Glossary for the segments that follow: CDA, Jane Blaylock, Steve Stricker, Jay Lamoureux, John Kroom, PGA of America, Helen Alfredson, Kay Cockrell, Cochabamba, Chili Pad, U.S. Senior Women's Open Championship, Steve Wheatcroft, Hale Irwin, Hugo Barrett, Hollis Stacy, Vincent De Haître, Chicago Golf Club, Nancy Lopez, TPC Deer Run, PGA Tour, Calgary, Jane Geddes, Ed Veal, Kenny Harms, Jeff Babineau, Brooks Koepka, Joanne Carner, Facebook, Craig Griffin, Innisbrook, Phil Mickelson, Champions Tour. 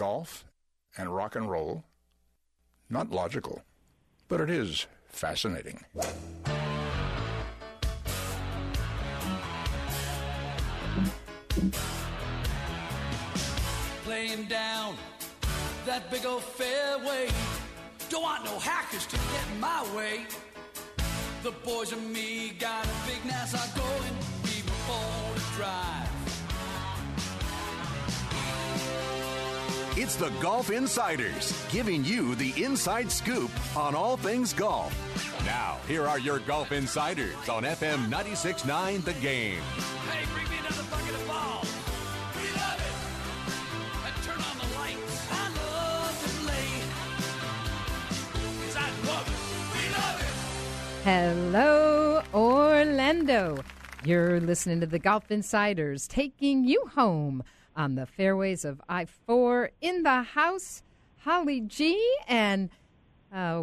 golf and rock and roll. Not logical, but it is fascinating. Laying down that big old fairway. Don't want no hackers to get in my way. The boys and me got a big NASA going. We were born to drive. It's the Golf Insiders, giving you the inside scoop on all things golf. Now, here are your Golf Insiders on FM 96.9 The Game. Hey, bring me another bucket of balls. Hello, Orlando. You're listening to the Golf Insiders, taking you home on the fairways of I-4. In the house, Holly G. And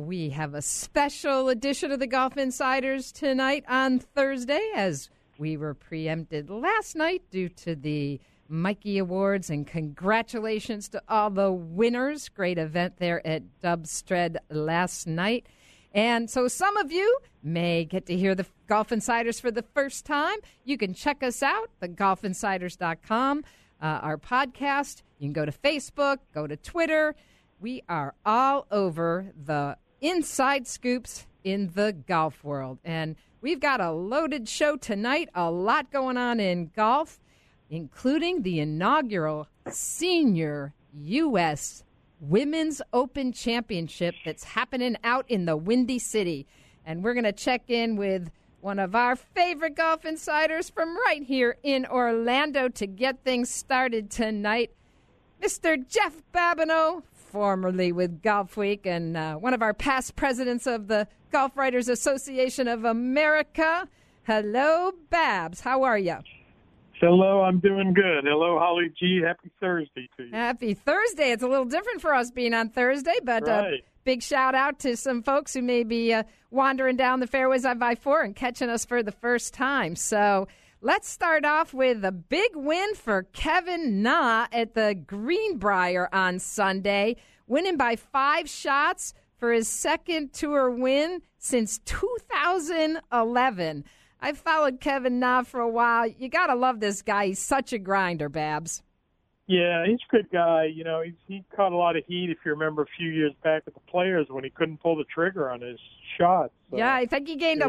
we have a special edition of the Golf Insiders tonight on Thursday, as we were preempted last night due to the Mikey Awards. And congratulations to all the winners. Great event there at Dubstred last night. And so some of you may get to hear the Golf Insiders for the first time. You can check us out, thegolfinsiders.com, our podcast. You can go to Facebook, go to Twitter. We are all over the inside scoops in the golf world. And we've got a loaded show tonight, a lot going on in golf, including the inaugural Senior U.S. Women's Open Championship that's happening out in the Windy City. And we're going to check in with one of our favorite Golf Insiders from right here in Orlando to get things started tonight, Mr. Jeff Babineau, formerly with Golf Week and one of our past presidents of the Golf Writers Association of America. Hello, Babs. How are you? Hello, I'm doing good. Hello, Holly G. Happy Thursday to you. Happy Thursday. It's a little different for us being on Thursday, but right. Big shout out to some folks who may be wandering down the fairways of I-4 and catching us for the first time. So let's start off with a big win for Kevin Na at the Greenbrier on Sunday, winning by 5 shots for his second tour win since 2011. I've followed Kevin Na for a while. You got to love this guy. He's such a grinder, Babs. Yeah, he's a good guy. You know, he caught a lot of heat, if you remember, a few years back at the Players when he couldn't pull the trigger on his shots. So yeah, I think he gained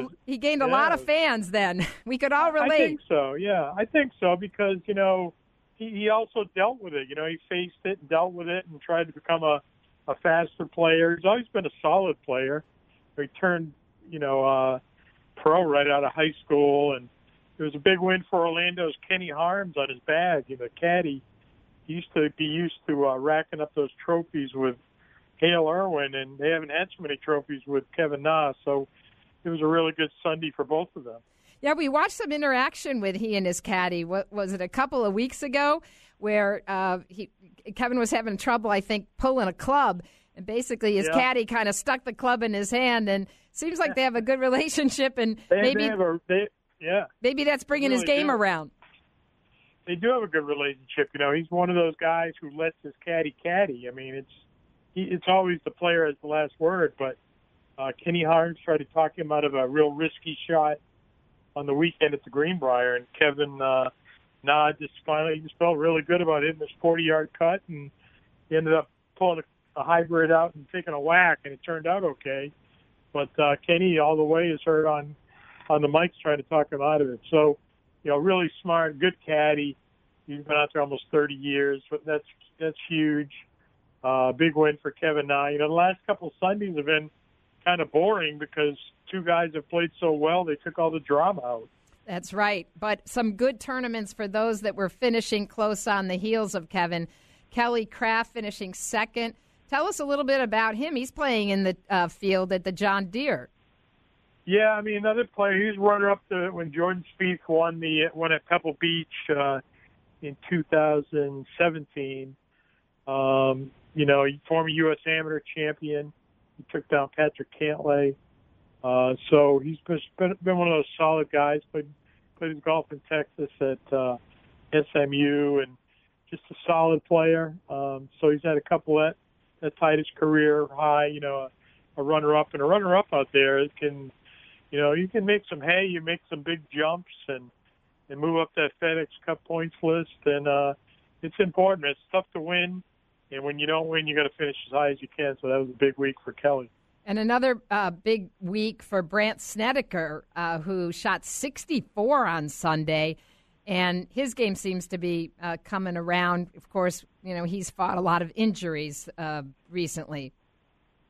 a lot of fans then. We could all relate. I think so, yeah. I think so because, you know, he also dealt with it. You know, he faced it and dealt with it and tried to become a faster player. He's always been a solid player. He turned, you know, pro right out of high school, and it was a big win for Orlando's Kenny Harms on his bag. You know, caddy, he used to be racking up those trophies with Hale Irwin, and they haven't had so many trophies with Kevin Na, so it was a really good Sunday for both of them. Yeah, we watched some interaction with he and his caddy. What was it, a couple of weeks ago, where Kevin was having trouble, I think, pulling a club. And basically his caddy kind of stuck the club in his hand, and seems like they have a good relationship. And maybe that's bringing his game around. They do have a good relationship. You know, he's one of those guys who lets his caddy. I mean, it's always the player as the last word. But Kenny Harms tried to talk him out of a real risky shot on the weekend at the Greenbrier, and Kevin Na just felt really good about hitting this 40-yard cut, and he ended up pulling a hybrid out and taking a whack, and it turned out okay. But Kenny all the way is heard on the mics trying to talk him out of it. So, you know, really smart, good caddy. He's been out there almost 30 years, but that's huge. Big win for Kevin Na. You know, the last couple Sundays have been kind of boring because two guys have played so well, they took all the drama out. That's right. But some good tournaments for those that were finishing close on the heels of Kevin. Kelly Craft finishing second. Tell us a little bit about him. He's playing in the field at the John Deere. Yeah, I mean, another player. He was runner-up when Jordan Spieth won at Pebble Beach in 2017. You know, former U.S. amateur champion. He took down Patrick Cantlay. So he's been one of those solid guys. Played his golf in Texas at SMU, and just a solid player. So he's had a couple that tied his career high, you know, a runner-up. And a runner-up out there can, you know, you can make some hay, you make some big jumps and move up that FedEx Cup points list. And it's important. It's tough to win. And when you don't win, you got to finish as high as you can. So that was a big week for Kelly. And another big week for Brant Snedeker, who shot 64 on Sunday. And his game seems to be coming around. Of course, you know, he's fought a lot of injuries recently.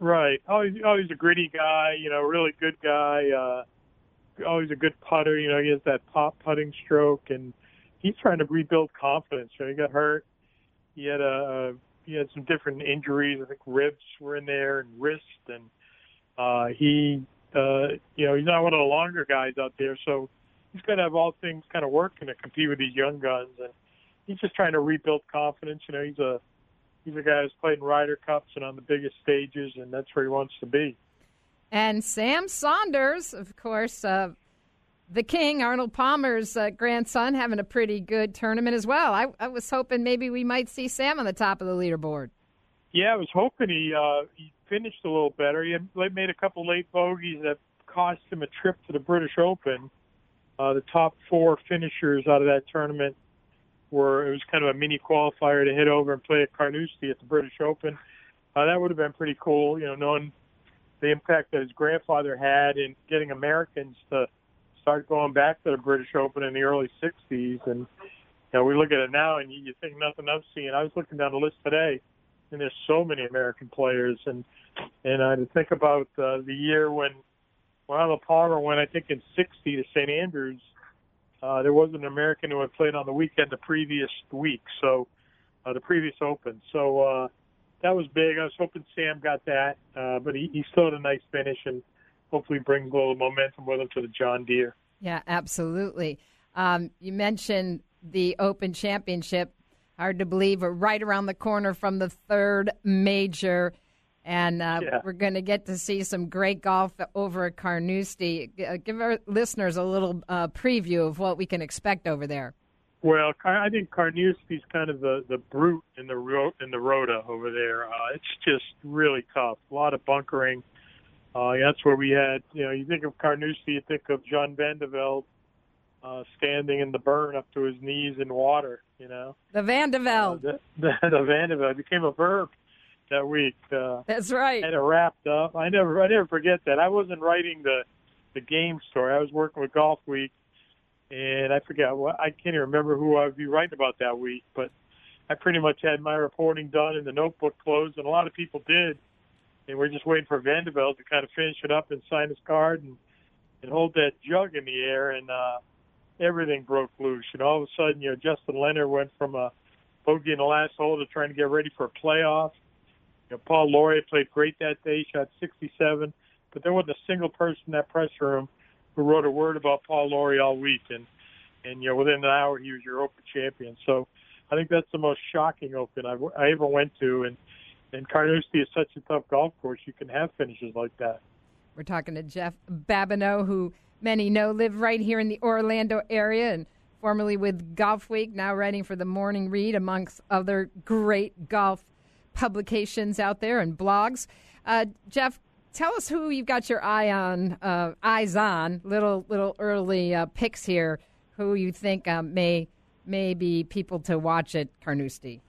Right. Always a gritty guy, you know, really good guy. Always a good putter. You know, he has that pop putting stroke. And he's trying to rebuild confidence. You know, he got hurt. He had some different injuries. I think ribs were in there and wrist, and you know, he's not one of the longer guys out there, so he's going to have all things kind of working to compete with these young guns, and he's just trying to rebuild confidence. You know, he's a guy who's played in Ryder Cups and on the biggest stages, and that's where he wants to be. And Sam Saunders, of course, the king, Arnold Palmer's grandson, having a pretty good tournament as well. I was hoping maybe we might see Sam on the top of the leaderboard. Yeah, I was hoping he finished a little better. He had made a couple late bogeys that cost him a trip to the British Open. The top four finishers out of that tournament were, it was kind of a mini qualifier to hit over and play at Carnoustie at the British Open. That would have been pretty cool, you know, knowing the impact that his grandfather had in getting Americans to start going back to the British Open in the early 60s. And, you know, we look at it now and you think nothing I'm seeing. I was looking down the list today, and there's so many American players. And to think about the year when Arnold Palmer went, I think, in 60 to St. Andrews, there was an American who had played on the weekend the previous week, so the previous Open. So that was big. I was hoping Sam got that, but he still had a nice finish and hopefully brings a little momentum with him to the John Deere. Yeah, absolutely. You mentioned the Open Championship. Hard to believe we're right around the corner from the third major, and We're going to get to see some great golf over at Carnoustie. Give our listeners a little preview of what we can expect over there. Well, I think Carnoustie's kind of the brute in the Rota over there. It's just really tough. A lot of bunkering. That's where we had, you know, you think of Carnoustie, you think of Jean van de Velde standing in the burn up to his knees in water, you know. The van de Velde. The van de Velde became a verb that week. That's right. And it wrapped up. I never forget that. I wasn't writing the game story. I was working with Golf Week, and I forget. I can't even remember who I would be writing about that week, but I pretty much had my reporting done and the notebook closed, and a lot of people did. And we're just waiting for Van de Velde to kind of finish it up and sign his card and hold that jug in the air, and everything broke loose. And all of a sudden, you know, Justin Leonard went from a bogey in the last hole to trying to get ready for a playoff. You know, Paul Lawrie played great that day, shot 67, but there wasn't a single person in that press room who wrote a word about Paul Lawrie all week. And you know, within an hour, he was your Open champion. So I think that's the most shocking Open I ever went to, And Carnoustie is such a tough golf course, you can have finishes like that. We're talking to Jeff Babineau, who many know live right here in the Orlando area and formerly with Golf Week, now writing for The Morning Read, amongst other great golf publications out there and blogs. Jeff, tell us who you've got your eyes on, little early picks here, who you think may be people to watch at Carnoustie.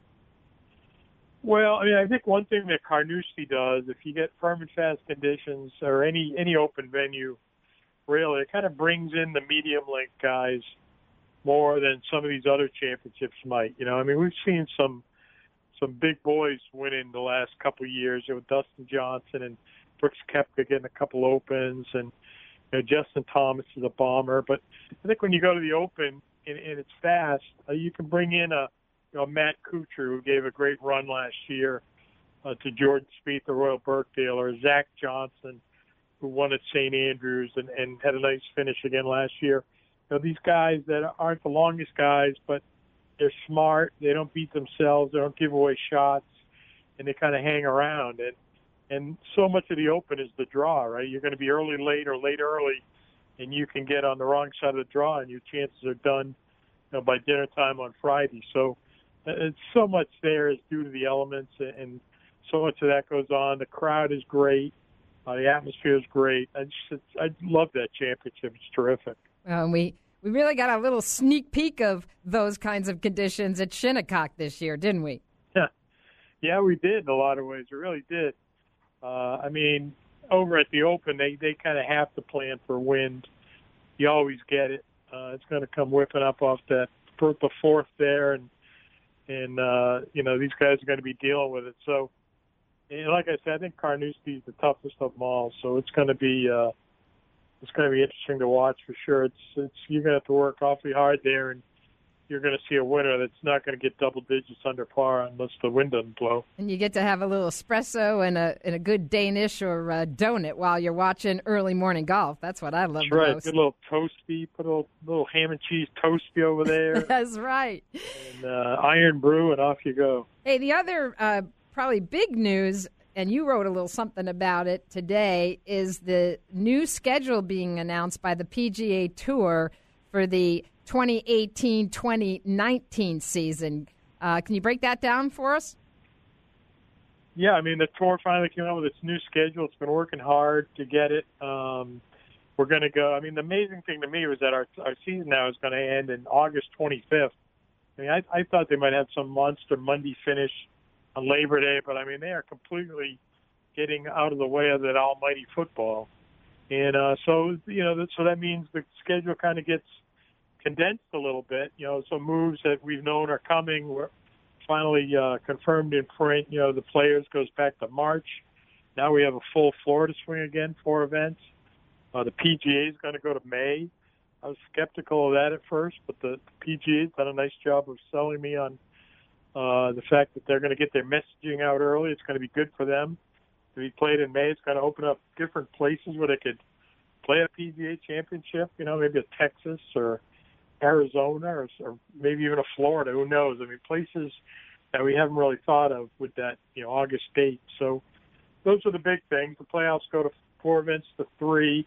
Well, I mean, I think one thing that Carnoustie does, if you get firm and fast conditions or any open venue, really, it kind of brings in the medium length guys more than some of these other championships might. You know, I mean, we've seen some big boys winning the last couple of years, with Dustin Johnson and Brooks Koepka getting a couple Opens, and you know, Justin Thomas is a bomber. But I think when you go to the Open and it's fast, you can bring in Matt Kuchar, who gave a great run last year to Jordan Spieth, the Royal Birkdale, or Zach Johnson, who won at St. Andrews and had a nice finish again last year. You know, these guys that aren't the longest guys, but they're smart. They don't beat themselves. They don't give away shots, and they kind of hang around. And so much of the Open is the draw, right? You're going to be early, late, or late early, and you can get on the wrong side of the draw, and your chances are done, you know, by dinner time on Friday. So It's so much there is due to the elements, and so much of that goes on. The crowd is great. The atmosphere is great. I love that championship. It's terrific. We really got a little sneak peek of those kinds of conditions at Shinnecock this year, didn't we? Yeah, we did in a lot of ways. We really did. I mean, over at the Open, they kind of have to plan for wind. You always get it. It's going to come whipping up off that the fourth there, and you know, these guys are going to be dealing with it. So, and like I said, I think Carnoustie is the toughest of them all. So it's going to be interesting to watch for sure. You're going to have to work awfully hard there, and you're going to see a winner that's not going to get double digits under par unless the wind doesn't blow. And you get to have a little espresso and a good Danish or a donut while you're watching early morning golf. That's what I love the most. That's right. Good little toasty. Put a little ham and cheese toasty over there. That's right. And iron brew, and off you go. Hey, the other probably big news, and you wrote a little something about it today, is the new schedule being announced by the PGA Tour for the 2018-2019 season. Can you break that down for us? Yeah, I mean, the tour finally came out with its new schedule. It's been working hard to get it. We're going to go. I mean, the amazing thing to me was that our season now is going to end in August 25th. I mean, I thought they might have some monster Monday finish on Labor Day, but, I mean, they are completely getting out of the way of that almighty football. And so that means the schedule kind of gets condensed a little bit, you know, so moves that we've known are coming were finally confirmed in print. You know, the Players goes back to March. Now we have a full Florida swing again, 4 events. The PGA is going to go to May. I was skeptical of that at first, but the PGA has done a nice job of selling me on the fact that they're going to get their messaging out early. It's going to be good for them to be played in May. It's going to open up different places where they could play a PGA championship, you know, maybe a Texas or Arizona or maybe even a Florida, who knows? I mean, places that we haven't really thought of with that, you know, August date. So those are the big things. The playoffs go to 4 events to 3.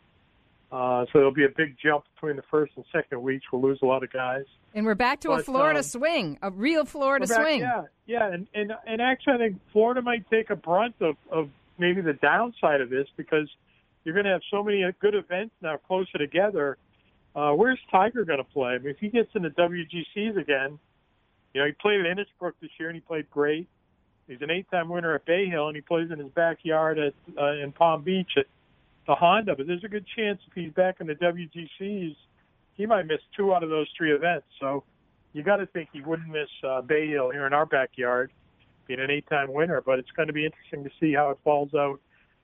So there'll be a big jump between the first and second weeks. We'll lose a lot of guys. And we're back to a Florida swing, a real Florida swing. Yeah. And actually I think Florida might take a brunt of maybe the downside of this, because you're going to have so many good events now closer together. Where's Tiger going to play? I mean, if he gets in the WGCs again, you know, he played at Innisbrook this year and he played great. He's an 8-time winner at Bay Hill, and he plays in his backyard in Palm Beach at the Honda. But there's a good chance if he's back in the WGCs, he might miss 2 out of those 3 events. So you got to think he wouldn't miss Bay Hill here in our backyard, being an 8-time winner. But it's going to be interesting to see how it falls out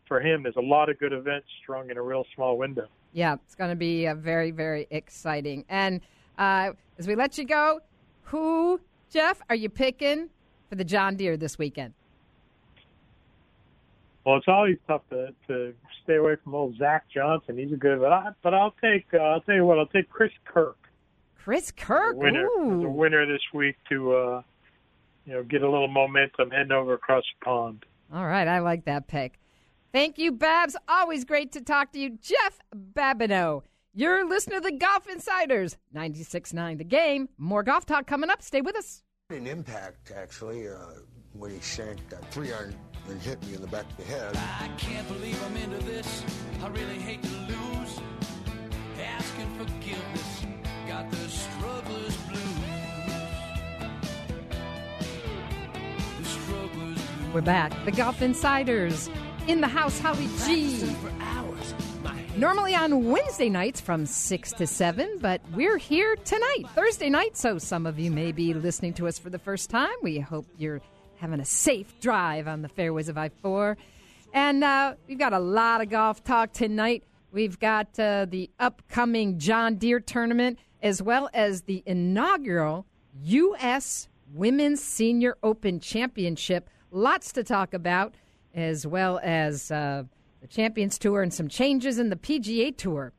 for him. There's a lot of good events strung in a real small window. Yeah, it's going to be very, very exciting. And as we let you go, who, Jeff, are you picking for the John Deere this weekend? Well, it's always tough to stay away from old Zach Johnson. He's a good one. But I'll take Chris Kirk. Chris Kirk, the winner this week to you know, get a little momentum heading over across the pond. All right, I like that pick. Thank you, Babs. Always great to talk to you. Jeff Babineau, you're listening to the Golf Insiders, 96.9 The Game. More golf talk coming up. Stay with us. An impact, actually, when he shanked that 3-iron and hit me in the back of the head. I can't believe I'm into this. I really hate to lose. Asking forgiveness. Got the struggler's blues. The struggler's blues. We're back. The Golf Insiders. In the house, Holly G. Normally on Wednesday nights from 6 to 7, but we're here tonight, Thursday night, so some of you may be listening to us for the first time. We hope you're having a safe drive on the fairways of I-4. And we've got a lot of golf talk tonight. We've got the upcoming John Deere tournament, as well as the inaugural U.S. Women's Senior Open Championship. Lots to talk about, as well as the Champions Tour and some changes in the PGA Tour.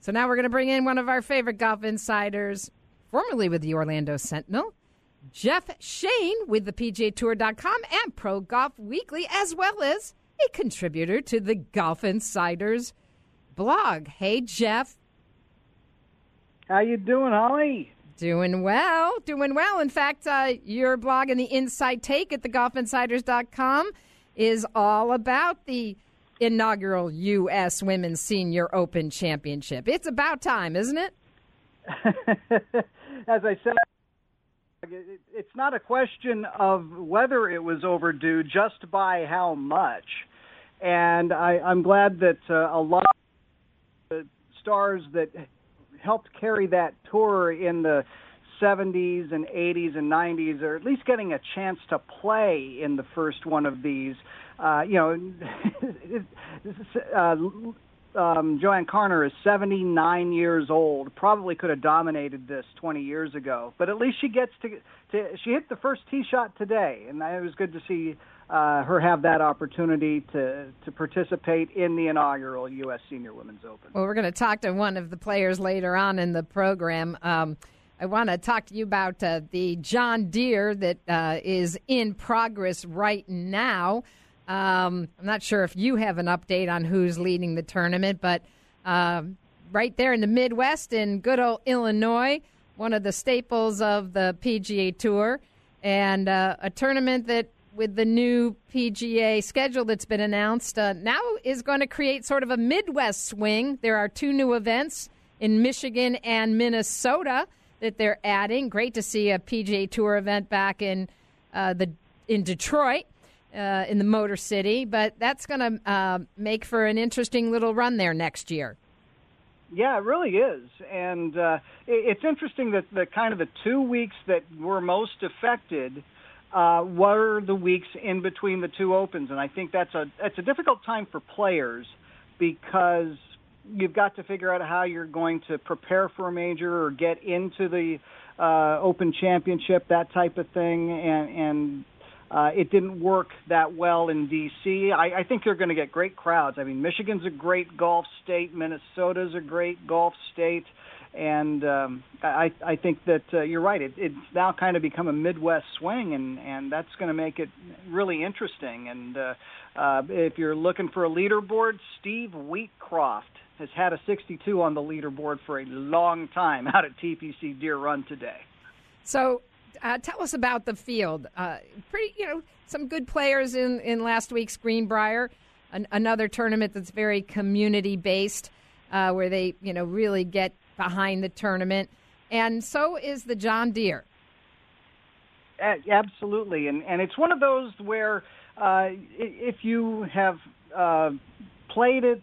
So now we're going to bring in one of our favorite golf insiders, formerly with the Orlando Sentinel, Jeff Shain with the PGATOUR.COM and Pro Golf Weekly, as well as a contributor to the Golf Insiders blog. Hey, Jeff. How you doing, Holly? Doing well, doing well. In fact, your blog and the Inside Take at thegolfinsiders.com is all about the inaugural U.S. Women's Senior Open Championship. It's about time, isn't it? As I said, it's not a question of whether it was overdue, just by how much. And I'm glad that a lot of the stars that helped carry that tour in the 70s and 80s and 90s are at least getting a chance to play in the first one of these. Joanne Carner is 79 years old, probably could have dominated this 20 years ago, but at least she gets to she hit the first tee shot today, and it was good to see her have that opportunity to participate in the inaugural U.S. Senior Women's Open. Well, we're going to talk to one of the players later on in the program. I want to talk to you about the John Deere that is in progress right now. I'm not sure if you have an update on who's leading the tournament, but right there in the Midwest in good old Illinois, one of the staples of the PGA Tour, and a tournament that with the new PGA schedule that's been announced now is going to create sort of a Midwest swing. There are two new events in Michigan and Minnesota that they're adding. Great to see a PGA Tour event back in Detroit. In the Motor City, but that's going to make for an interesting little run there next year. Yeah, it really is, and it's interesting that the 2 weeks that were most affected were the weeks in between the two Opens, and I think that's a difficult time for players because you've got to figure out how you're going to prepare for a major or get into the Open Championship, that type of thing, and it didn't work that well in D.C. I think they're going to get great crowds. I mean, Michigan's a great golf state. Minnesota's a great golf state. And I think that you're right. It's now kind of become a Midwest swing, and that's going to make it really interesting. And if you're looking for a leaderboard, Steve Wheatcroft has had a 62 on the leaderboard for a long time out at TPC Deer Run today. So tell us about the field. Some good players in last week's Greenbrier, another tournament that's very community-based, where they, really get behind the tournament. And so is the John Deere. Absolutely. And it's one of those where if you have played it,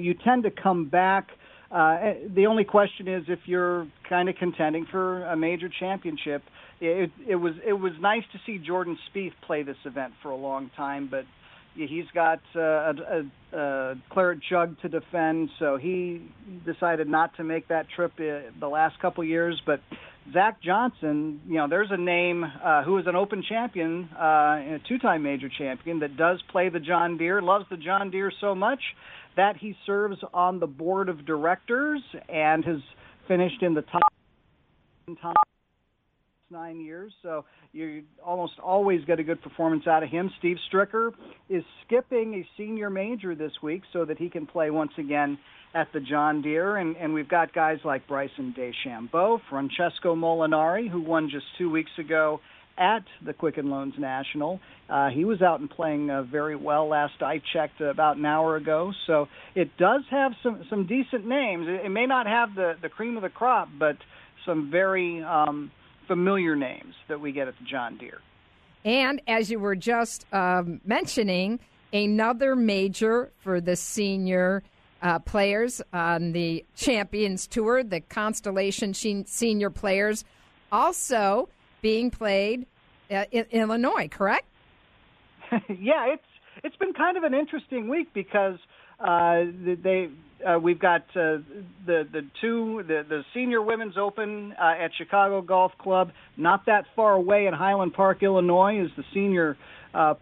you tend to come back. The only question is if you're kind of contending for a major championship. It was nice to see Jordan Spieth play this event for a long time, but he's got a claret jug to defend, so he decided not to make that trip the last couple years. But Zach Johnson, there's a name who is an Open champion, and a two-time major champion that does play the John Deere, loves the John Deere so much that he serves on the board of directors and has finished in the top 9 years, so you almost always get a good performance out of him. Steve Stricker is skipping a senior major this week so that he can play once again at the John Deere, and we've got guys like Bryson DeChambeau, Francesco Molinari, who won just 2 weeks ago at the Quicken Loans National. He was out and playing very well last I checked about an hour ago, so it does have some decent names. It may not have the cream of the crop, but some very familiar names that we get at the John Deere. And as you were just mentioning, another major for the senior players on the Champions Tour, the Constellation senior players, also being played in Illinois, correct? Yeah, it's been kind of an interesting week because we've got the Senior Women's Open at Chicago Golf Club. Not that far away in Highland Park, Illinois, is the Senior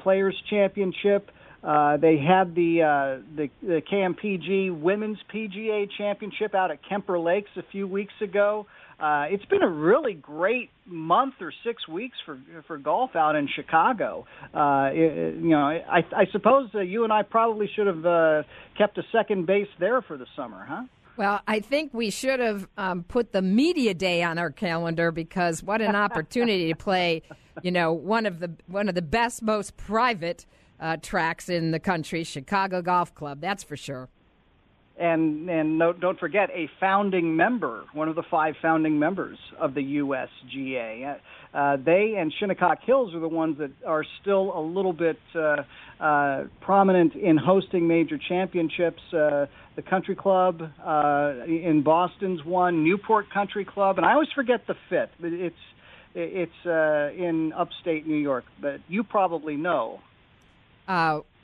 Players Championship. They had the KMPG Women's PGA Championship out at Kemper Lakes a few weeks ago. It's been a really great month or 6 weeks for golf out in Chicago. I suppose you and I probably should have kept a second base there for the summer, huh? Well, I think we should have put the media day on our calendar, because what an opportunity to play, you know, one of the best, most private tracks in the country, Chicago Golf Club. That's for sure. And no, don't forget, a founding member, one of the five founding members of the USGA. They and Shinnecock Hills are the ones that are still a little bit prominent in hosting major championships. The Country Club in Boston's one, Newport Country Club, and I always forget the fifth. It's in upstate New York, but you probably know.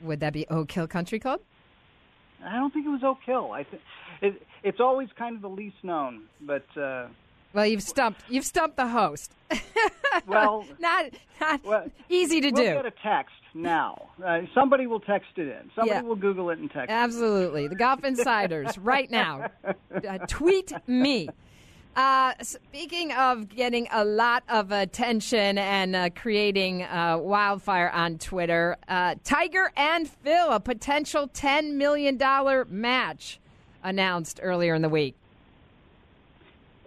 Would that be Oak Hill Country Club? I don't think it was Oak Hill. It's always kind of the least known, but well, you've stumped the host. Well, not easy to do. We'll get a text now. Somebody will text it in. Somebody will Google it and text it. Absolutely. The Golf Insiders right now. Tweet me. Speaking of getting a lot of attention and creating wildfire on Twitter, Tiger and Phil, a potential $10 million match announced earlier in the week.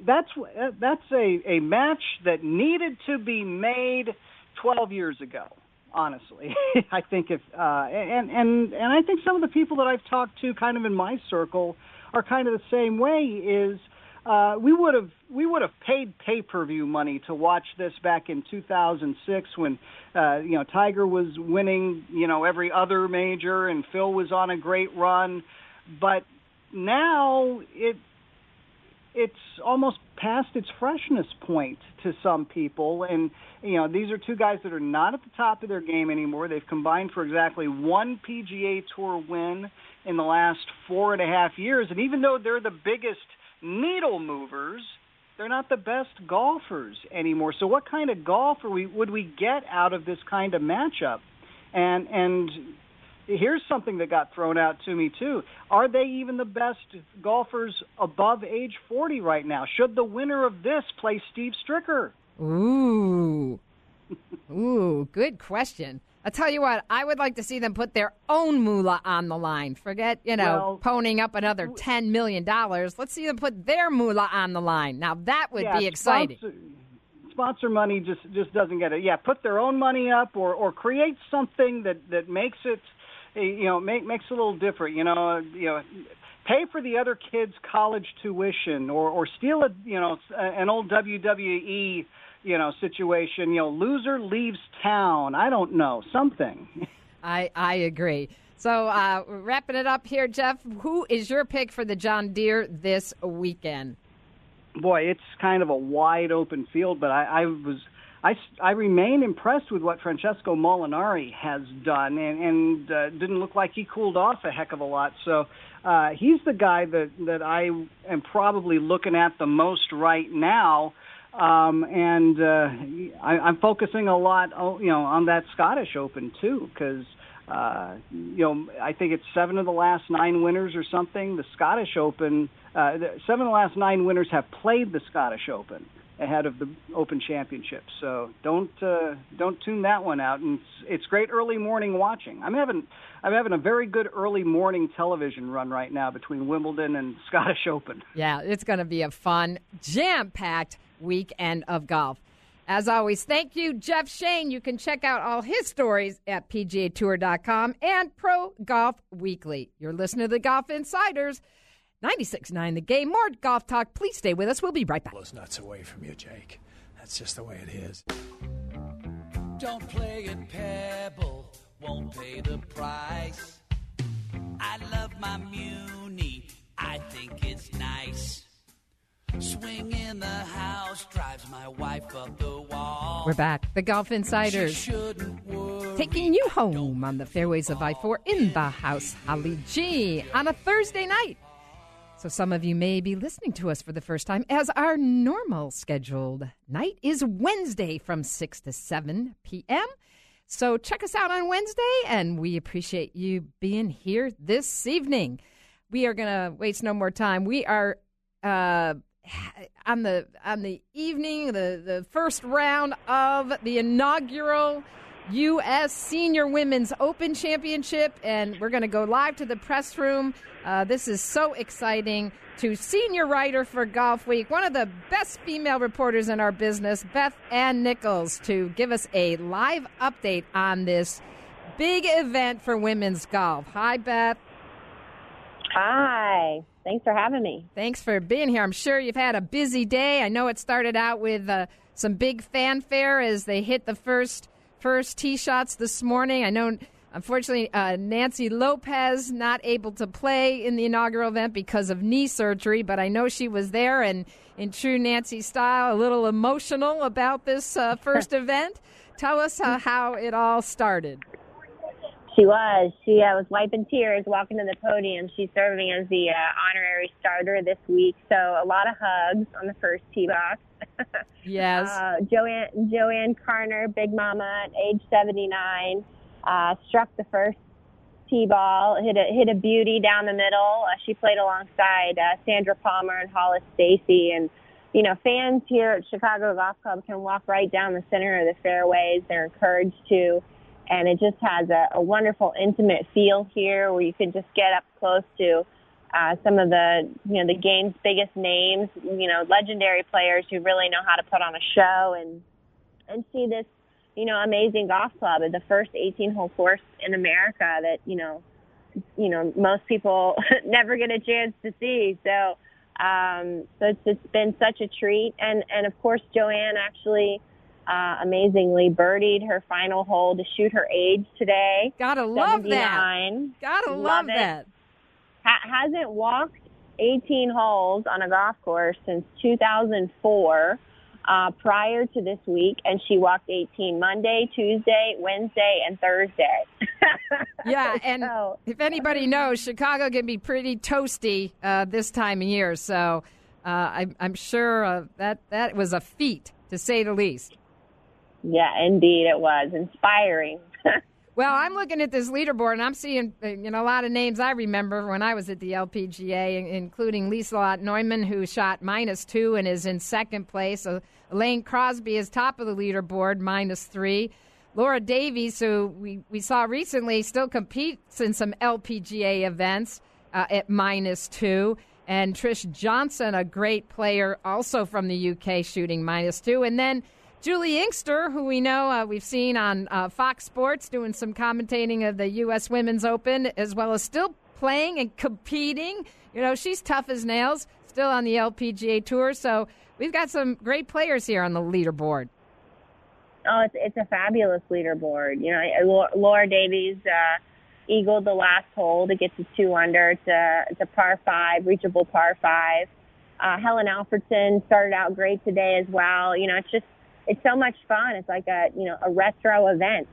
That's a match that needed to be made 12 years ago, honestly. I think if and I think some of the people that I've talked to kind of in my circle are kind of the same way, is we would have paid pay-per-view money to watch this back in 2006 when Tiger was winning, every other major, and Phil was on a great run. But now it's almost past its freshness point to some people, and these are two guys that are not at the top of their game anymore. They've combined for exactly one PGA Tour win in the last 4.5 years, and even though they're the biggest needle movers, they're not the best golfers anymore. So what kind of golf would we get out of this kind of matchup? And here's something that got thrown out to me, too. Are they even the best golfers above age 40 right now? Should the winner of this play Steve Stricker? Ooh, good question. I'll tell you what, I would like to see them put their own moolah on the line. Forget, ponying up another $10 million. Let's see them put their moolah on the line. Now, that would be exciting. Sponsor money just doesn't get it. Yeah, put their own money up or create something that makes it makes it a little different. Pay for the other kid's college tuition, or steal an old WWE situation. Loser leaves town. I don't know, something. I agree. So wrapping it up here, Jeff, who is your pick for the John Deere this weekend? Boy, it's kind of a wide open field, but I remain impressed with what Francesco Molinari has done, and didn't look like he cooled off a heck of a lot. So he's the guy that I am probably looking at the most right now, I'm focusing a lot, on that Scottish Open too, because I think it's 7 of the last 9 winners or something. The Scottish Open, 7 of the last 9 winners have played the Scottish Open ahead of the Open Championship. So don't tune that one out. And it's great early morning watching. I'm having a very good early morning television run right now between Wimbledon and Scottish Open. Yeah, it's going to be a fun, jam-packed weekend of golf. As always, thank you, Jeff Shain. You can check out all his stories at PGATOUR.COM and Pro Golf Weekly. You're listening to the Golf Insiders, 96.9 The Game. More golf talk. Please stay with us. We'll be right back. Those nuts away from you, Jake. That's just the way it is. Don't play at Pebble. Won't pay the price. I love my Muni. I think it's nice. Swing in the house drives my wife up the wall. We're back. The Golf Insiders. Taking you home on the fairways of I-4 in the house. Holly G on a Thursday night. So some of you may be listening to us for the first time, as our normal scheduled night is Wednesday from 6 to 7 p.m. So check us out on Wednesday, and we appreciate you being here this evening. We are going to waste no more time. We are on the evening, the first round of the inaugural U.S. Senior Women's Open Championship, and we're going to go live to the press room. This is so exciting to senior writer for Golf Week, one of the best female reporters in our business, Beth Ann Nichols, to give us a live update on this big event for women's golf. Hi, Beth. Hi. Thanks for having me. Thanks for being here. I'm sure you've had a busy day. I know it started out with some big fanfare as they hit the first tee shots this morning. I know, unfortunately, Nancy Lopez not able to play in the inaugural event because of knee surgery, but I know she was there and, in true Nancy style, a little emotional about this first event. Tell us how it all started. She was. She was wiping tears, walking to the podium. She's serving as the honorary starter this week, so a lot of hugs on the first tee box. Yes. Joanne Carner, Big Mama, at age 79, struck the first tee ball, hit a beauty down the middle. She played alongside Sandra Palmer and Hollis Stacy, and you know, fans here at Chicago Golf Club can walk right down the center of the fairways. They're encouraged to, and it just has a wonderful, intimate feel here where you can just get up close to some of the, you know, the game's biggest names, you know, legendary players who really know how to put on a show and see this, you know, amazing golf club at the first 18-hole course in America that, you know, most people never get a chance to see. So it's been such a treat. And of course, Joanne actually amazingly birdied her final hole to shoot her age today. Gotta love that. Gotta love that. Hasn't walked 18 holes on a golf course since 2004 prior to this week, and she walked 18 Monday, Tuesday, Wednesday, and Thursday. Yeah, and so, if anybody knows, Chicago can be pretty toasty this time of year, so I'm sure that was a feat, to say the least. Yeah, indeed it was. Inspiring. Well, I'm looking at this leaderboard, and I'm seeing, you know, a lot of names I remember when I was at the LPGA, including Liselotte Neumann, who shot -2 and is in second place. Elaine Crosby is top of the leaderboard, -3. Laura Davies, who we saw recently, still competes in some LPGA events at -2. And Trish Johnson, a great player, also from the UK, shooting -2. And then Julie Inkster, who we know we've seen on Fox Sports doing some commentating of the U.S. Women's Open, as well as still playing and competing. You know, she's tough as nails, still on the LPGA Tour. So we've got some great players here on the leaderboard. Oh, it's a fabulous leaderboard. You know, Laura Davies eagled the last hole to get to 2 under. It's a par 5, reachable par 5. Helen Alfredson started out great today as well. You know, it's just, it's so much fun. It's like a retro event,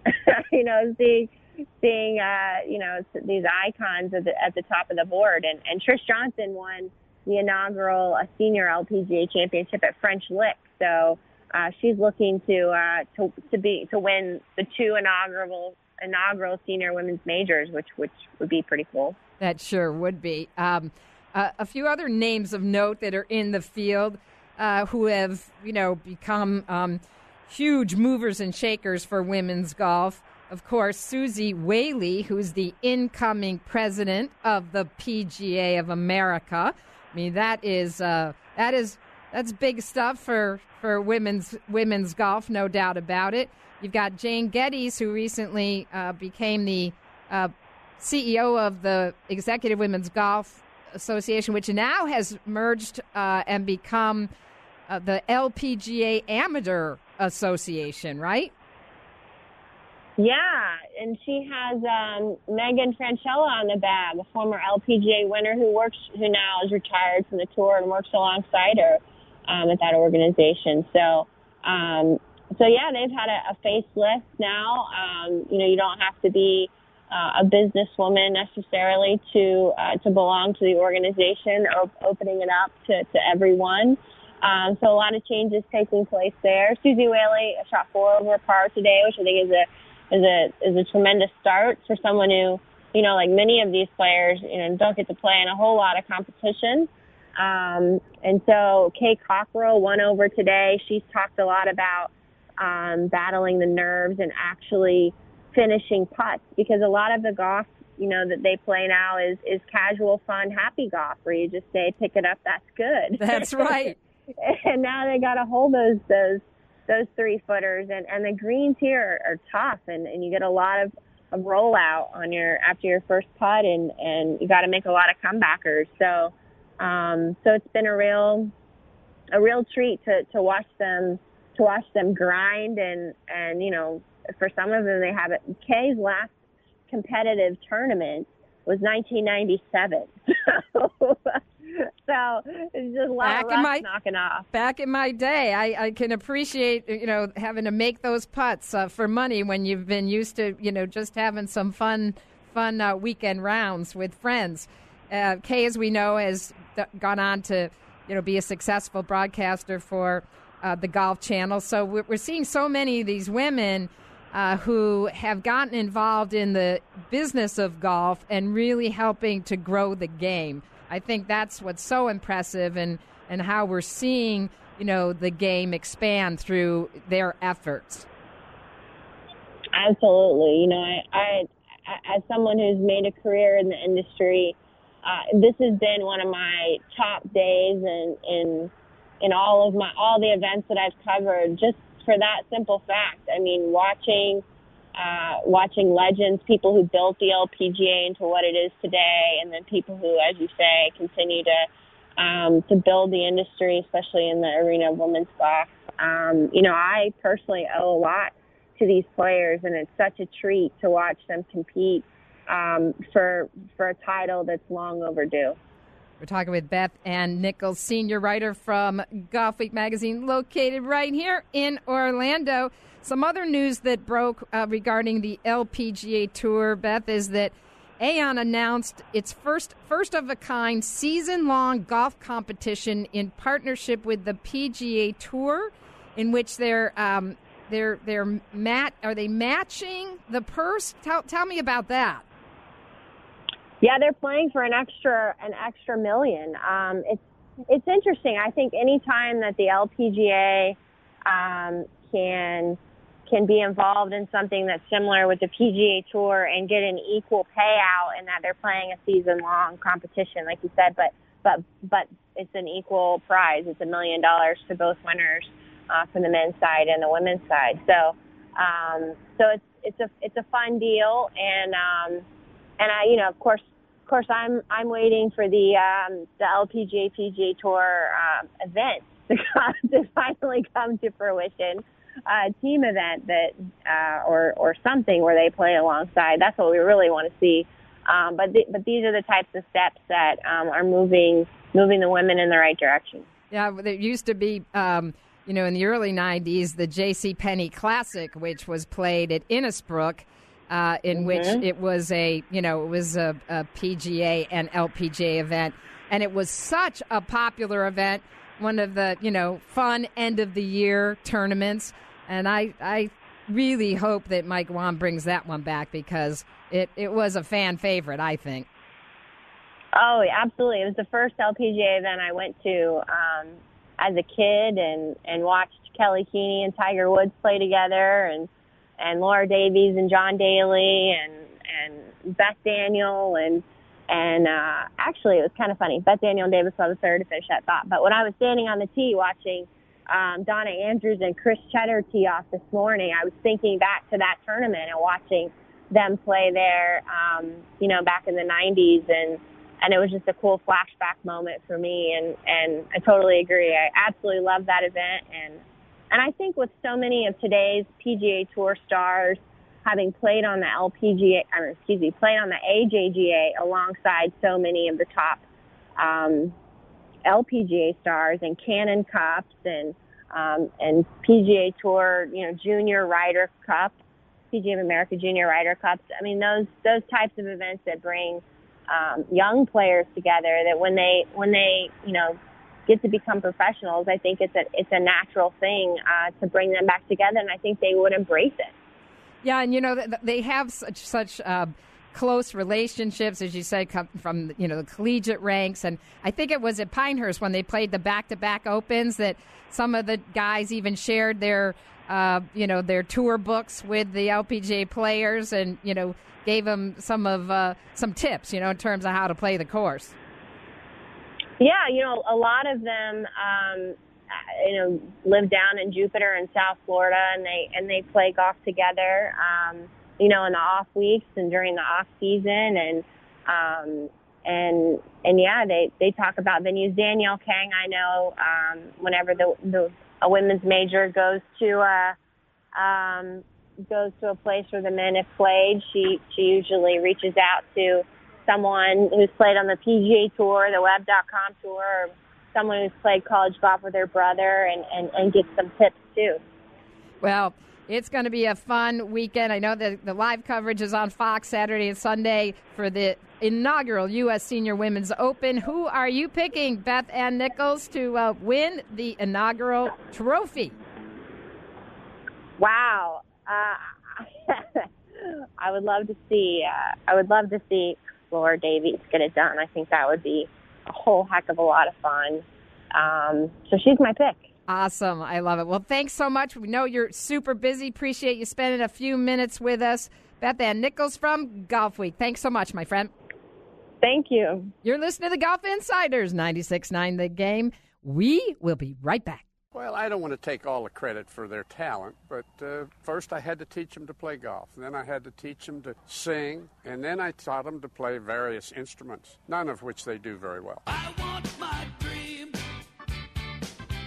you know, seeing you know, these icons at the top of the board. And Trish Johnson won the inaugural Senior LPGA Championship at French Lick. So she's looking to win the 2 inaugural Senior Women's Majors, which would be pretty cool. That sure would be. A few other names of note that are in the field, who have, you know, become huge movers and shakers for women's golf. Of course, Susie Whaley, who's the incoming president of the PGA of America. I mean, that's big stuff for women's golf, no doubt about it. You've got Jane Geddes, who recently became the CEO of the Executive Women's Golf Association, which now has merged and become the LPGA Amateur Association, right? Yeah, and she has Megan Francella on the bag, a former LPGA winner who now is retired from the tour and works alongside her at that organization. So yeah, they've had a facelift now. You know, you don't have to be a businesswoman necessarily to belong to the organization, opening it up to everyone. So a lot of changes taking place there. Susie Whaley shot 4 over par today, which I think is a tremendous start for someone who, you know, like many of these players, you know, don't get to play in a whole lot of competition. And so Kay Cockrell won over today. She's talked a lot about battling the nerves and actually finishing putts, because a lot of the golf, you know, that they play now is casual, fun, happy golf where you just say, pick it up, that's good. That's right. And now they got to hold those three-footers, and the greens here are tough, and you get a lot of rollout on after your first putt, and you got to make a lot of comebackers. So it's been a real treat to watch them grind, and you know, for some of them they have it. Kay's last competitive tournament was 1997. So it's just a lot of luck knocking off. Back in my day, I can appreciate, you know, having to make those putts for money when you've been used to, you know, just having some fun weekend rounds with friends. Kay, as we know, has gone on to, you know, be a successful broadcaster for the Golf Channel. So we're seeing so many of these women who have gotten involved in the business of golf and really helping to grow the game. I think that's what's so impressive, and how we're seeing, you know, the game expand through their efforts. Absolutely. You know, I as someone who's made a career in the industry, this has been one of my top days in all the events that I've covered, just for that simple fact. I mean, watching legends, people who built the LPGA into what it is today, and then people who, as you say, continue to build the industry, especially in the arena of women's golf. You know, I personally owe a lot to these players, and it's such a treat to watch them compete for a title that's long overdue. We're talking with Beth Ann Nichols, senior writer from Golf Week magazine, located right here in Orlando. Some other news that broke regarding the LPGA Tour, Beth, is that AON announced its first-of-a-kind season-long golf competition in partnership with the PGA Tour, in which are they matching the purse? Tell me about that. Yeah, they're playing for an extra $1 million. It's interesting. I think any time that the LPGA can be involved in something that's similar with the PGA Tour and get an equal payout, and that they're playing a season-long competition, like you said, but it's an equal prize. It's $1 million to both winners from the men's side and the women's side. So it's a fun deal, and I, you know, of course I'm waiting for the LPGA PGA Tour event to finally come to fruition. A team event that or something where they play alongside. That's what we really want to see. But these are the types of steps that are moving the women in the right direction. Yeah, there used to be, you know, in the early 90s, the JCPenney Classic, which was played at Innisbrook, in mm-hmm. which it was a PGA and LPGA event. And it was such a popular event. One of the, you know, fun end-of-the-year tournaments. And I really hope that Mike Wong brings that one back, because it was a fan favorite, I think. Oh, yeah, absolutely. It was the first LPGA event I went to as a kid, and watched Kelly Keeney and Tiger Woods play together, and Laura Davies and John Daly and Beth Daniel and actually, it was kind of funny. Beth Daniel and Davis saw the third to finish that thought. But when I was standing on the tee watching Donna Andrews and Chris Cheddar tee off this morning, I was thinking back to that tournament and watching them play there, you know, back in the 90s. And it was just a cool flashback moment for me. And I totally agree. I absolutely love that event. And I think with so many of today's PGA Tour stars having played on the AJGA alongside so many of the top LPGA stars, and Canon Cups and PGA Tour, you know, Junior Ryder Cup, PGA of America Junior Ryder Cups. I mean, those types of events that bring young players together, that when they you know, get to become professionals, I think it's a natural thing to bring them back together, and I think they would embrace it. Yeah, and, you know, they have such close relationships, as you say, come from, you know, the collegiate ranks. And I think it was at Pinehurst when they played the back-to-back opens that some of the guys even shared their their tour books with the LPGA players and, gave them some tips, in terms of how to play the course. Yeah, a lot of them, live down in Jupiter and South Florida, and they play golf together, in the off weeks and during the off season, and they talk about venues. Danielle Kang, I know, whenever a women's major goes to a place where the men have played, she usually reaches out to someone who's played on the PGA Tour, the Web.com Tour, or someone who's played college golf with their brother and gets some tips too. Well, it's going to be a fun weekend. I know that the live coverage is on Fox Saturday and Sunday for the inaugural U.S. Senior Women's Open. Who are you picking, Beth Ann Nichols, to win the inaugural trophy? Wow. I would love to see. Laura Davies get it done. I think that would be a whole heck of a lot of fun. So she's my pick. Awesome. I love it. Well, thanks so much. We know you're super busy. Appreciate you spending a few minutes with us. Beth Ann Nichols from Golf Week. Thanks so much, my friend. Thank you. You're listening to the Golf Insiders, 96.9 The Game. We will be right back. Well, I don't want to take all the credit for their talent, but first I had to teach them to play golf. Then I had to teach them to sing, and then I taught them to play various instruments, none of which they do very well. I want my dream.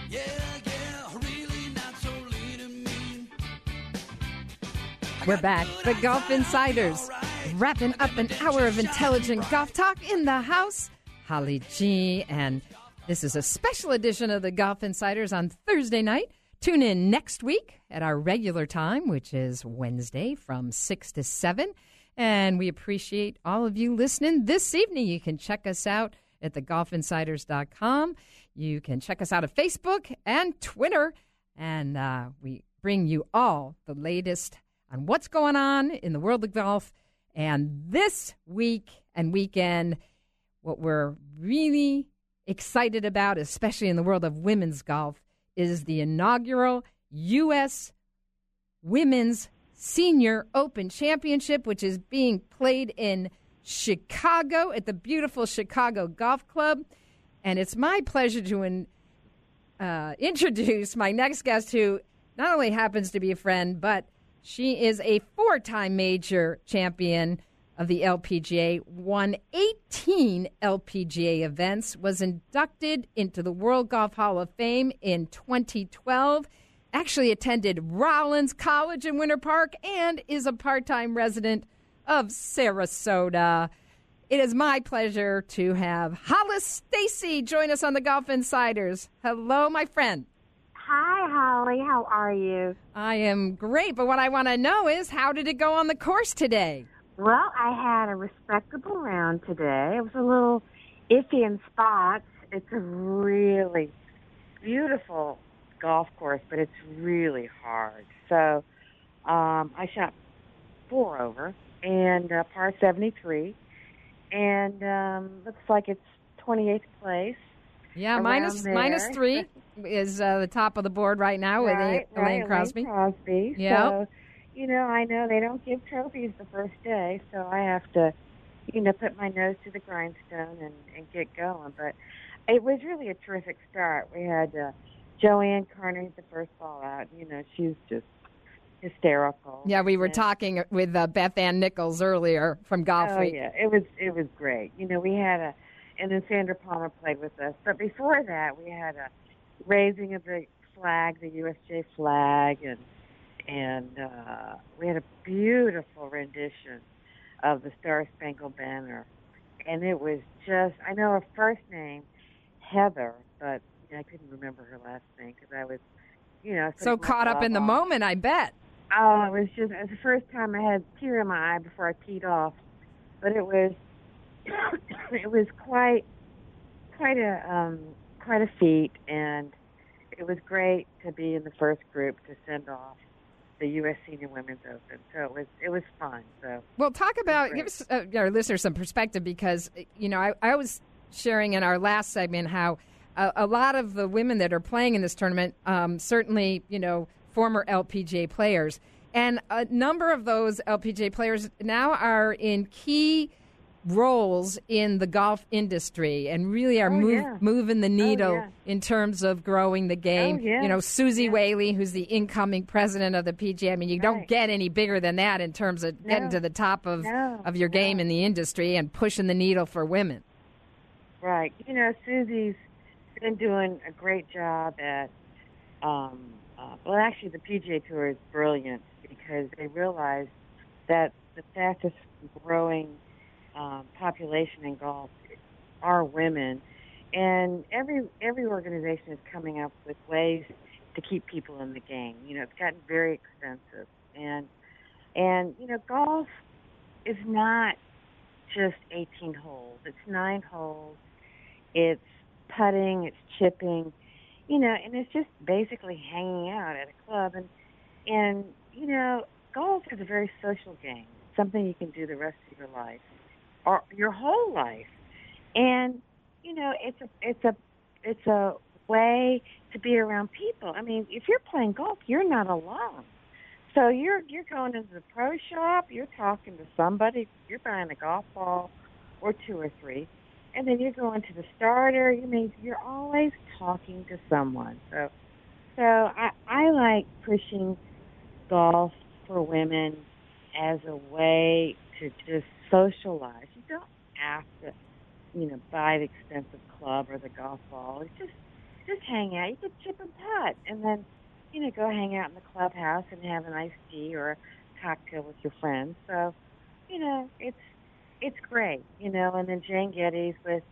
Yeah, yeah, really not so lean and mean. We're back, the Golf Insiders, wrapping up an hour of intelligent golf talk in the house. Holly G and... This is a special edition of the Golf Insiders on Thursday night. Tune in next week at our regular time, which is Wednesday from 6 to 7. And we appreciate all of you listening this evening. You can check us out at thegolfinsiders.com. You can check us out at Facebook and Twitter. And we bring you all the latest on what's going on in the world of golf. And this week and weekend, what we're really excited about, especially in the world of women's golf, is the inaugural U.S. Women's Senior Open Championship, which is being played in Chicago at the beautiful Chicago Golf Club. And it's my pleasure to introduce my next guest, who not only happens to be a friend, but she is a four-time major champion of the LPGA, won 18 LPGA events, was inducted into the World Golf Hall of Fame in 2012, actually attended Rollins College in Winter Park, and is a part-time resident of Sarasota. It is my pleasure to have Hollis Stacy join us on the Golf Insiders. Hello, my friend. Hi, Holly. How are you? I am great, but what I want to know is, how did it go on the course today? Well, I had a respectable round today. It was a little iffy in spots. It's a really beautiful golf course, but it's really hard. So I shot 4 over and par 73, and looks like it's 28th place. Yeah, minus three is the top of the board right now with Elaine Crosby. Yeah. So, I know they don't give trophies the first day, so I have to, put my nose to the grindstone and get going. But it was really a terrific start. We had Joanne Carner the first ball out. She's just hysterical. Yeah, we were talking with Beth Ann Nichols earlier from Golf Week. Oh, yeah, it was great. We had and then Sandra Palmer played with us. But before that, we had a raising of the flag, the USJ flag, and we had a beautiful rendition of the Star Spangled Banner. And it was just, I know her first name, Heather, but I couldn't remember her last name because I was, so caught up in the moment, I bet. Oh, it was just, it was the first time I had a tear in my eye before I teed off. But it was, quite a feat, and it was great to be in the first group to send off the U.S. Senior Women's Open. So it was fun. So, well, talk about, give us, our listeners some perspective, because, I was sharing in our last segment how a lot of the women that are playing in this tournament, certainly, former LPGA players. And a number of those LPGA players now are in key roles in the golf industry and really are moving the needle in terms of growing the game. You know, Susie Whaley, who's the incoming president of the PGA. I mean, you don't get any bigger than that in terms of getting to the top of your game in the industry and pushing the needle for women. Right. You know, Susie's been doing a great job at, well, actually, the PGA Tour is brilliant because they realized that the fastest growing population in golf are women, and every organization is coming up with ways to keep people in the game. You know, it's gotten very expensive, and you know, golf is not just 18 holes. It's 9 holes. It's putting. It's chipping. You know, and it's just basically hanging out at a club, and you know, golf is a very social game. It's something you can do the rest of your life. Or your whole life, and you know, it's a way to be around people. I mean, if you're playing golf, you're not alone. So you're going into the pro shop, you're talking to somebody, you're buying a golf ball or two or three, and then you're going to the starter. You mean you're always talking to someone. So I like pushing golf for women as a way to just socialize. You don't have to, you know, buy the expensive club or the golf ball. It's just hang out. You could chip and putt, and then, you know, go hang out in the clubhouse and have an iced tea or a cocktail with your friends. So, you know, it's great. You know, and then Jane Geddes with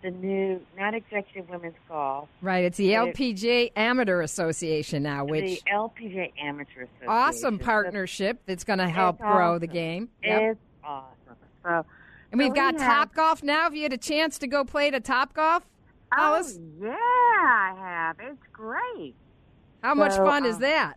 the new not executive women's golf. Right. It's the LPGA Amateur Association now, which the LPGA Amateur Association. Awesome partnership that's going to help grow the game. It's awesome. And we've got Topgolf now. Have you had a chance to go play to Topgolf? Oh yeah, I have. It's great. How much fun is that?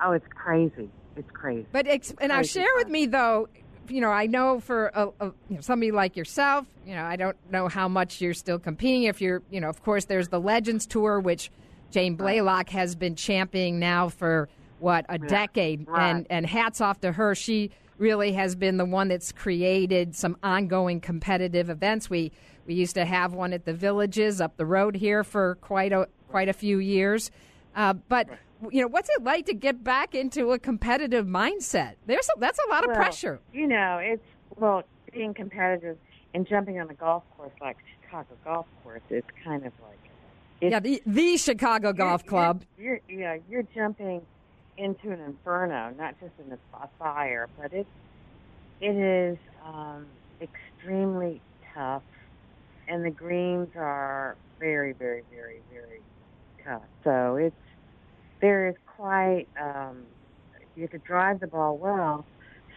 Oh, it's crazy. It's crazy. But now share with me though. You know, I know for you know, somebody like yourself, you know, I don't know how much you're still competing. If you're, you know, of course, there's the Legends Tour, which Jane Blaylock has been championing now for, what, a decade. Right. And hats off to her. She really has been the one that's created some ongoing competitive events. We used to have one at the Villages up the road here for quite a few years. But, you know, what's it like to get back into a competitive mindset? That's a lot of pressure. You know, it's, well, being competitive and jumping on a golf course like Chicago Golf Course is kind of like... the Chicago Golf Club. You're jumping into an inferno, not just in a fire, but it is extremely tough, and the greens are very, very, very, very tough. So it's... There is quite, you have to drive the ball well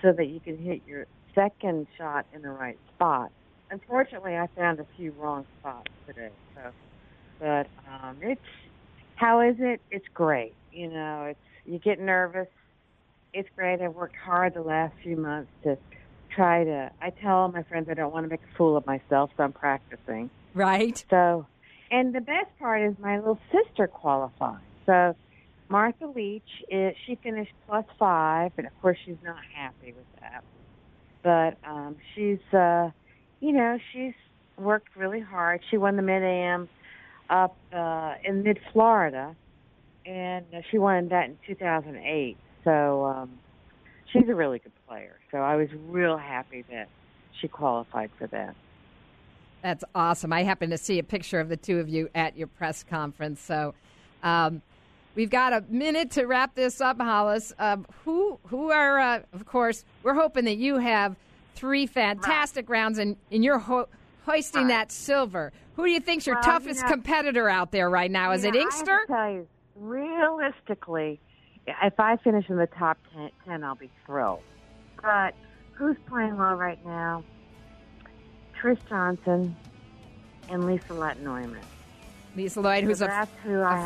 so that you can hit your second shot in the right spot. Unfortunately, I found a few wrong spots today. So, but it's, how is it? It's great. You know, you get nervous. It's great. I've worked hard the last few months to try to, I tell all my friends I don't want to make a fool of myself, so I'm practicing. Right. So, and the best part is my little sister qualified. So, Martha Leach, she finished +5, and of course she's not happy with that. But she's, you know, she's worked really hard. She won the Mid-Am up in Mid-Florida, and she won that in 2008. So she's a really good player. So I was real happy that she qualified for that. That's awesome. I happened to see a picture of the two of you at your press conference. So... We've got a minute to wrap this up, Hollis. Who are, of course, we're hoping that you have 3 fantastic rounds, and you're hoisting that silver. Who do you think's your toughest competitor out there right now? Is it Inkster? I have to tell you, realistically, if I finish in the top 10, I'll be thrilled. But who's playing well right now? Trish Johnson and Liselotte Neumann. Liselotte, who's a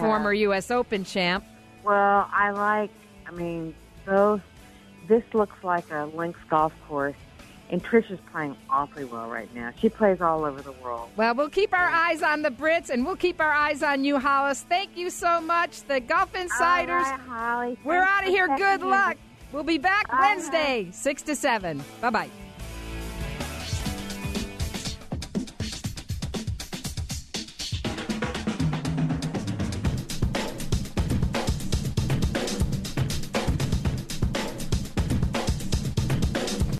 former U.S. Open champ. Well, I mean, both. This looks like a links golf course, And Trish is playing awfully well right now. She plays all over the world. Well, we'll keep our eyes on the Brits, and we'll keep our eyes on you, Hollis. Thank you so much, the Golf Insiders. All right, Holly. We're out of here. Good luck. We'll be back Wednesday, 6 to 7. Bye-bye.